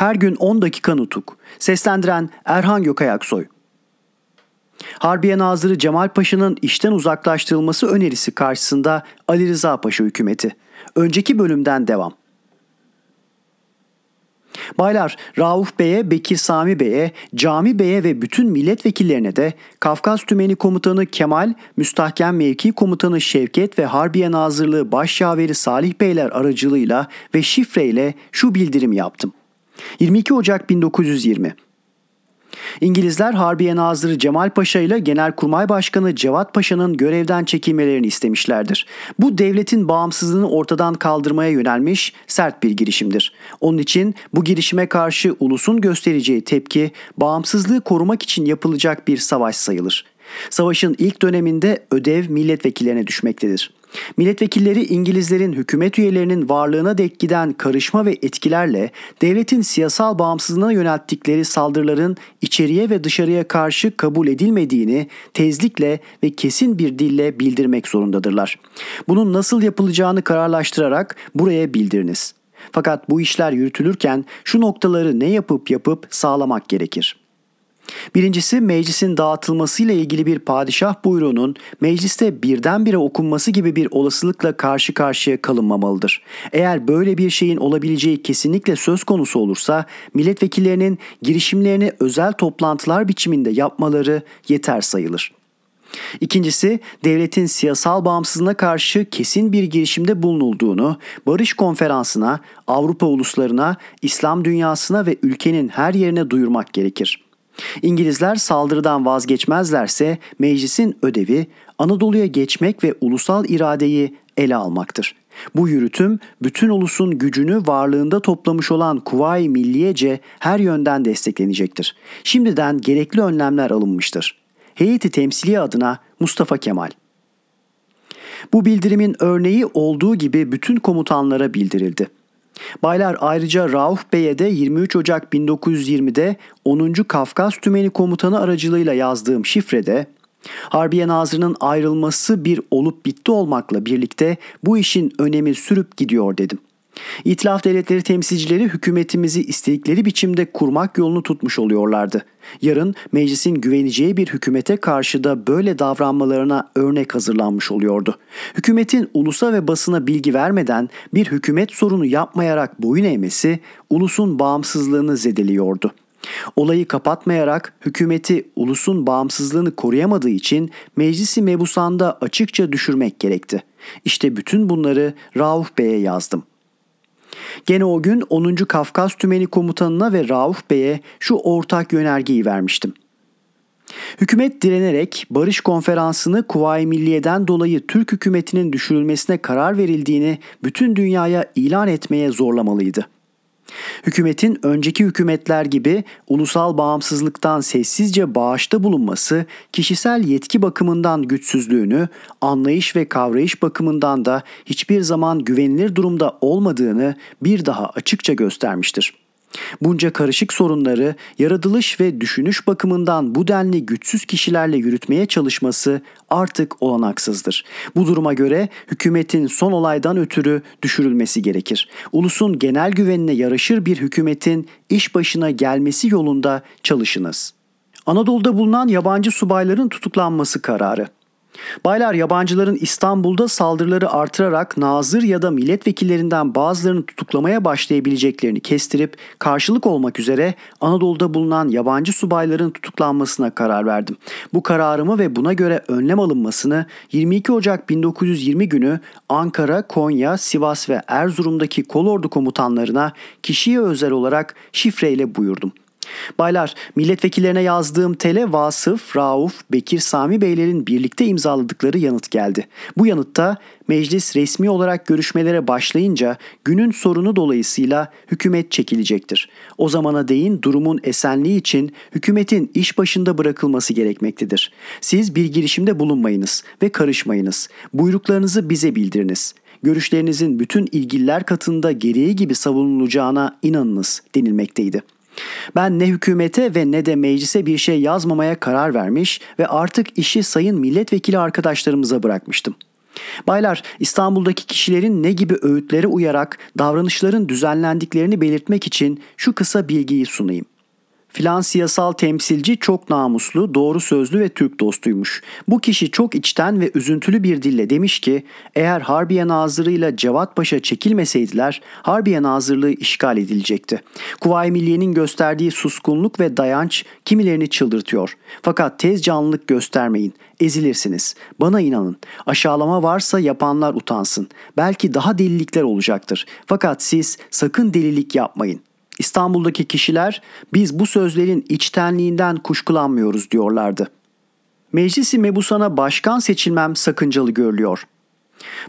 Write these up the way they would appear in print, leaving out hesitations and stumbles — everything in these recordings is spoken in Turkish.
Her gün 10 dakika Nutuk. Seslendiren Erhan Gökayaksoy. Harbiye Nazırı Cemal Paşa'nın işten uzaklaştırılması önerisi karşısında Ali Rıza Paşa hükümeti. Önceki bölümden devam. Baylar Rauf Bey'e, Bekir Sami Bey'e, Cami Bey'e ve bütün milletvekillerine de Kafkas Tümeni Komutanı Kemal, Müstahkem Mevki Komutanı Şevket ve Harbiye Nazırlığı Başyaveri Salih Beyler aracılığıyla ve şifreyle şu bildirim yaptım. 22 Ocak 1920. İngilizler Harbiye Nazırı Cemal Paşa ile Genelkurmay Başkanı Cevat Paşa'nın görevden çekilmelerini istemişlerdir. Bu devletin bağımsızlığını ortadan kaldırmaya yönelmiş sert bir girişimdir. Onun için bu girişime karşı ulusun göstereceği tepki bağımsızlığı korumak için yapılacak bir savaş sayılır. Savaşın ilk döneminde ödev milletvekillerine düşmektedir. Milletvekilleri İngilizlerin hükümet üyelerinin varlığına dek giden karışma ve etkilerle devletin siyasal bağımsızlığına yönelttikleri saldırıların içeriye ve dışarıya karşı kabul edilmediğini tezlikle ve kesin bir dille bildirmek zorundadırlar. Bunun nasıl yapılacağını kararlaştırarak buraya bildiriniz. Fakat bu işler yürütülürken şu noktaları ne yapıp sağlamak gerekir. Birincisi, meclisin dağıtılmasıyla ilgili bir padişah buyruğunun mecliste birdenbire okunması gibi bir olasılıkla karşı karşıya kalınmamalıdır. Eğer böyle bir şeyin olabileceği kesinlikle söz konusu olursa milletvekillerinin girişimlerini özel toplantılar biçiminde yapmaları yeter sayılır. İkincisi, devletin siyasal bağımsızlığına karşı kesin bir girişimde bulunulduğunu, barış konferansına, Avrupa uluslarına, İslam dünyasına ve ülkenin her yerine duyurmak gerekir. İngilizler saldırıdan vazgeçmezlerse meclisin ödevi Anadolu'ya geçmek ve ulusal iradeyi ele almaktır. Bu yürütüm bütün ulusun gücünü varlığında toplamış olan Kuvayi Milliyece her yönden desteklenecektir. Şimdiden gerekli önlemler alınmıştır. Heyeti temsili adına Mustafa Kemal. Bu bildirimin örneği olduğu gibi bütün komutanlara bildirildi. Baylar ayrıca Rauf Bey'e de 23 Ocak 1920'de 10. Kafkas Tümeni Komutanı aracılığıyla yazdığım şifrede Harbiye Nazırı'nın ayrılması bir olup bitti olmakla birlikte bu işin önemi sürüp gidiyor dedim. İtilaf devletleri temsilcileri hükümetimizi istedikleri biçimde kurmak yolunu tutmuş oluyorlardı. Yarın meclisin güveneceği bir hükümete karşı da böyle davranmalarına örnek hazırlanmış oluyordu. Hükümetin ulusa ve basına bilgi vermeden bir hükümet sorunu yapmayarak boyun eğmesi ulusun bağımsızlığını zedeliyordu. Olayı kapatmayarak hükümeti ulusun bağımsızlığını koruyamadığı için Meclisi Mebusan'da açıkça düşürmek gerekti. İşte bütün bunları Rauf Bey'e yazdım. Gene o gün 10. Kafkas Tümeni Komutanı'na ve Rauf Bey'e şu ortak yönergeyi vermiştim. Hükümet direnerek barış konferansını Kuvayi Milliye'den dolayı Türk hükümetinin düşürülmesine karar verildiğini bütün dünyaya ilan etmeye zorlamalıydı. Hükümetin önceki hükümetler gibi ulusal bağımsızlıktan sessizce bağışta bulunması, kişisel yetki bakımından güçsüzlüğünü, anlayış ve kavrayış bakımından da hiçbir zaman güvenilir durumda olmadığını bir daha açıkça göstermiştir. Bunca karışık sorunları yaratılış ve düşünüş bakımından bu denli güçsüz kişilerle yürütmeye çalışması artık olanaksızdır. Bu duruma göre hükümetin son olaydan ötürü düşürülmesi gerekir. Ulusun genel güvenine yaraşır bir hükümetin iş başına gelmesi yolunda çalışınız. Anadolu'da bulunan yabancı subayların tutuklanması kararı. Baylar yabancıların İstanbul'da saldırıları artırarak nazır ya da milletvekillerinden bazılarını tutuklamaya başlayabileceklerini kestirip karşılık olmak üzere Anadolu'da bulunan yabancı subayların tutuklanmasına karar verdim. Bu kararımı ve buna göre önlem alınmasını 22 Ocak 1920 günü Ankara, Konya, Sivas ve Erzurum'daki kolordu komutanlarına kişiye özel olarak şifreyle buyurdum. Baylar, milletvekillerine yazdığım tele Vasıf, Rauf, Bekir Sami Beylerin birlikte imzaladıkları yanıt geldi. Bu yanıtta meclis resmi olarak görüşmelere başlayınca günün sorunu dolayısıyla hükümet çekilecektir. O zamana değin durumun esenliği için hükümetin iş başında bırakılması gerekmektedir. Siz bir girişimde bulunmayınız ve karışmayınız. Buyruklarınızı bize bildiriniz. Görüşlerinizin bütün ilgililer katında gereği gibi savunulacağına inanınız denilmekteydi. Ben ne hükümete ve ne de meclise bir şey yazmamaya karar vermiş ve artık işi sayın milletvekili arkadaşlarımıza bırakmıştım. Baylar, İstanbul'daki kişilerin ne gibi öğütlere uyarak davranışların düzenlendiklerini belirtmek için şu kısa bilgiyi sunayım. Filan siyasal temsilci çok namuslu, doğru sözlü ve Türk dostuymuş. Bu kişi çok içten ve üzüntülü bir dille demiş ki, eğer Harbiye Nazırı ile Cevat Paşa çekilmeseydiler, Harbiye Nazırlığı işgal edilecekti. Kuvayi Milliye'nin gösterdiği suskunluk ve dayanç kimilerini çıldırtıyor. Fakat tez canlılık göstermeyin, ezilirsiniz. Bana inanın, aşağılama varsa yapanlar utansın. Belki daha delilikler olacaktır. Fakat siz sakın delilik yapmayın. İstanbul'daki kişiler biz bu sözlerin içtenliğinden kuşkulanmıyoruz diyorlardı. Meclisi Mebusan'a başkan seçilmem sakıncalı görülüyor.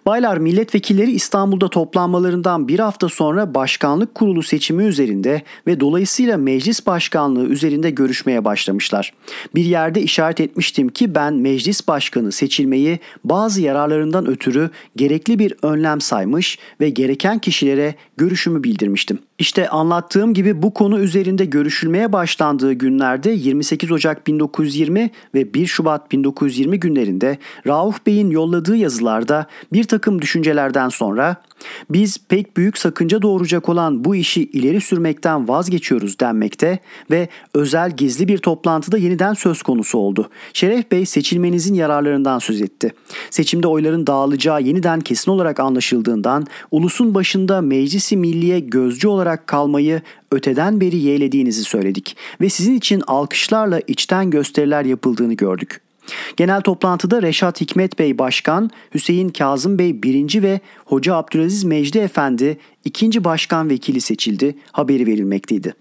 Baylar, milletvekilleri İstanbul'da toplanmalarından bir hafta sonra başkanlık kurulu seçimi üzerinde ve dolayısıyla meclis başkanlığı üzerinde görüşmeye başlamışlar. Bir yerde işaret etmiştim ki ben meclis başkanı seçilmeyi bazı yararlarından ötürü gerekli bir önlem saymış ve gereken kişilere görüşümü bildirmiştim. İşte anlattığım gibi bu konu üzerinde görüşülmeye başlandığı günlerde 28 Ocak 1920 ve 1 Şubat 1920 günlerinde Rauf Bey'in yolladığı yazılarda bir takım düşüncelerden sonra biz pek büyük sakınca doğuracak olan bu işi ileri sürmekten vazgeçiyoruz denmekte ve özel gizli bir toplantıda yeniden söz konusu oldu. Şeref Bey seçilmenizin yararlarından söz etti. Seçimde oyların dağılacağı yeniden kesin olarak anlaşıldığından ulusun başında Meclisi Milliye gözcü olarak kalmayı öteden beri yeğlediğinizi söyledik ve sizin için alkışlarla içten gösteriler yapıldığını gördük. Genel toplantıda Reşat Hikmet Bey Başkan, Hüseyin Kazım Bey 1. ve Hoca Abdülaziz Mecdi Efendi 2. Başkan Vekili seçildi haberi verilmekteydi.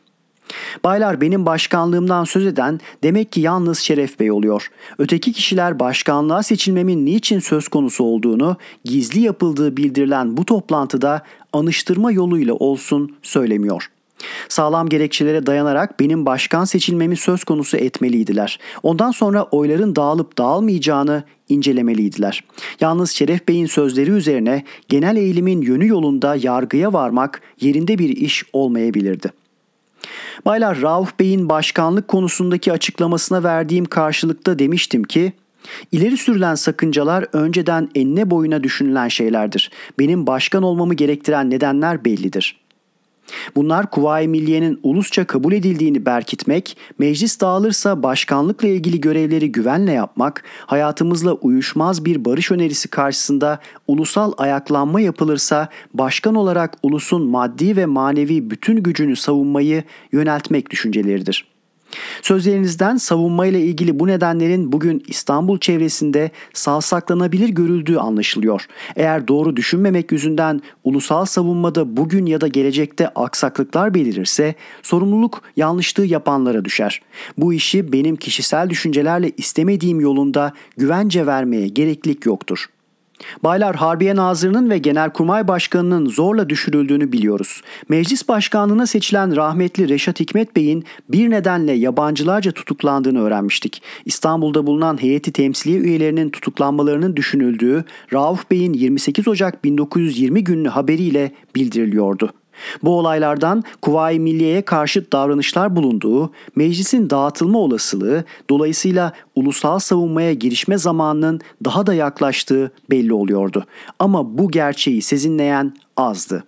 Baylar, benim başkanlığımdan söz eden demek ki yalnız Şeref Bey oluyor. Öteki kişiler başkanlığa seçilmemin niçin söz konusu olduğunu gizli yapıldığı bildirilen bu toplantıda anıştırma yoluyla olsun söylemiyor. Sağlam gerekçelere dayanarak benim başkan seçilmemi söz konusu etmeliydiler. Ondan sonra oyların dağılıp dağılmayacağını incelemeliydiler. Yalnız Şeref Bey'in sözleri üzerine genel eğilimin yönü yolunda yargıya varmak yerinde bir iş olmayabilirdi. Baylar, Rauf Bey'in başkanlık konusundaki açıklamasına verdiğim karşılıkta demiştim ki, İleri sürülen sakıncalar önceden enine boyuna düşünülen şeylerdir. Benim başkan olmamı gerektiren nedenler bellidir. Bunlar Kuvayi Milliye'nin ulusça kabul edildiğini berkitmek, meclis dağılırsa başkanlıkla ilgili görevleri güvenle yapmak, hayatımızla uyuşmaz bir barış önerisi karşısında ulusal ayaklanma yapılırsa başkan olarak ulusun maddi ve manevi bütün gücünü savunmayı yöneltmek düşünceleridir. Sözlerinizden savunmayla ilgili bu nedenlerin bugün İstanbul çevresinde savsaklanabilir görüldüğü anlaşılıyor. Eğer doğru düşünmemek yüzünden ulusal savunmada bugün ya da gelecekte aksaklıklar belirirse sorumluluk yanlışlığı yapanlara düşer. Bu işi benim kişisel düşüncelerle istemediğim yolunda güvence vermeye gereklilik yoktur. Baylar, Harbiye Nazırı'nın ve Genelkurmay Başkanı'nın zorla düşürüldüğünü biliyoruz. Meclis Başkanlığı'na seçilen rahmetli Reşat Hikmet Bey'in bir nedenle yabancılarca tutuklandığını öğrenmiştik. İstanbul'da bulunan heyeti temsili üyelerinin tutuklanmalarının düşünüldüğü Rauf Bey'in 28 Ocak 1920 günlü haberiyle bildiriliyordu. Bu olaylardan Kuvayi Milliye'ye karşıt davranışlar bulunduğu, meclisin dağıtılma olasılığı, dolayısıyla ulusal savunmaya girişme zamanının daha da yaklaştığı belli oluyordu. Ama bu gerçeği sezinleyen azdı.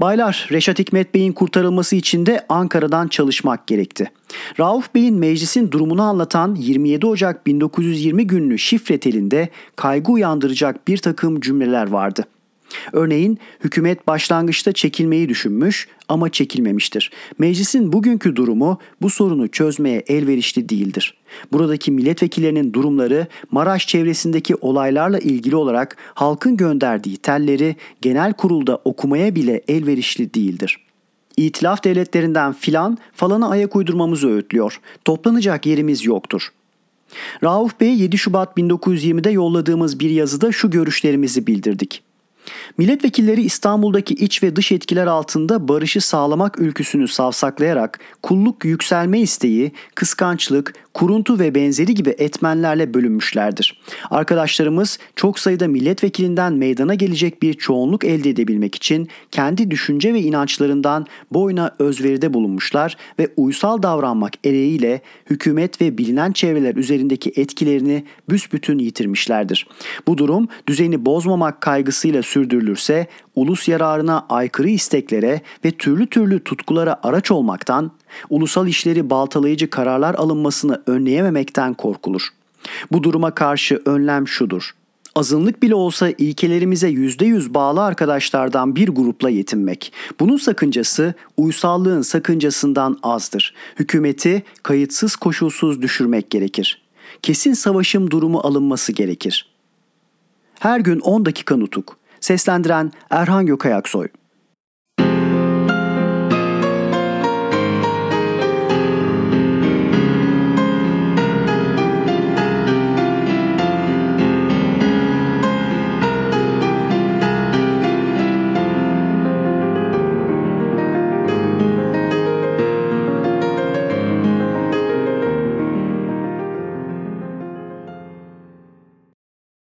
Baylar, Reşat Hikmet Bey'in kurtarılması için de Ankara'dan çalışmak gerekti. Rauf Bey'in meclisin durumunu anlatan 27 Ocak 1920 günlü şifre telinde kaygı uyandıracak bir takım cümleler vardı. Örneğin hükümet başlangıçta çekilmeyi düşünmüş ama çekilmemiştir. Meclisin bugünkü durumu bu sorunu çözmeye elverişli değildir. Buradaki milletvekillerinin durumları Maraş çevresindeki olaylarla ilgili olarak halkın gönderdiği telleri genel kurulda okumaya bile elverişli değildir. İtilaf devletlerinden filan falana ayak uydurmamızı öğütlüyor. Toplanacak yerimiz yoktur. Rauf Bey 7 Şubat 1920'de yolladığımız bir yazıda şu görüşlerimizi bildirdik. Milletvekilleri İstanbul'daki iç ve dış etkiler altında barışı sağlamak ülküsünü savsaklayarak kulluk yükselme isteği, kıskançlık, kuruntu ve benzeri gibi etmenlerle bölünmüşlerdir. Arkadaşlarımız çok sayıda milletvekilinden meydana gelecek bir çoğunluk elde edebilmek için kendi düşünce ve inançlarından boyuna özveride bulunmuşlar ve uysal davranmak ereğiyle hükümet ve bilinen çevreler üzerindeki etkilerini büsbütün yitirmişlerdir. Bu durum düzeni bozmamak kaygısıyla sürdürülürse ulus yararına aykırı isteklere ve türlü türlü tutkulara araç olmaktan, ulusal işleri baltalayıcı kararlar alınmasını önleyememekten korkulur. Bu duruma karşı önlem şudur: azınlık bile olsa ilkelerimize %100 bağlı arkadaşlardan bir grupla yetinmek. Bunun sakıncası uysallığın sakıncasından azdır. Hükümeti kayıtsız koşulsuz düşürmek gerekir. Kesin savaşım durumu alınması gerekir. Her gün 10 dakika Nutuk. Seslendiren Erhan Gökayaksoy.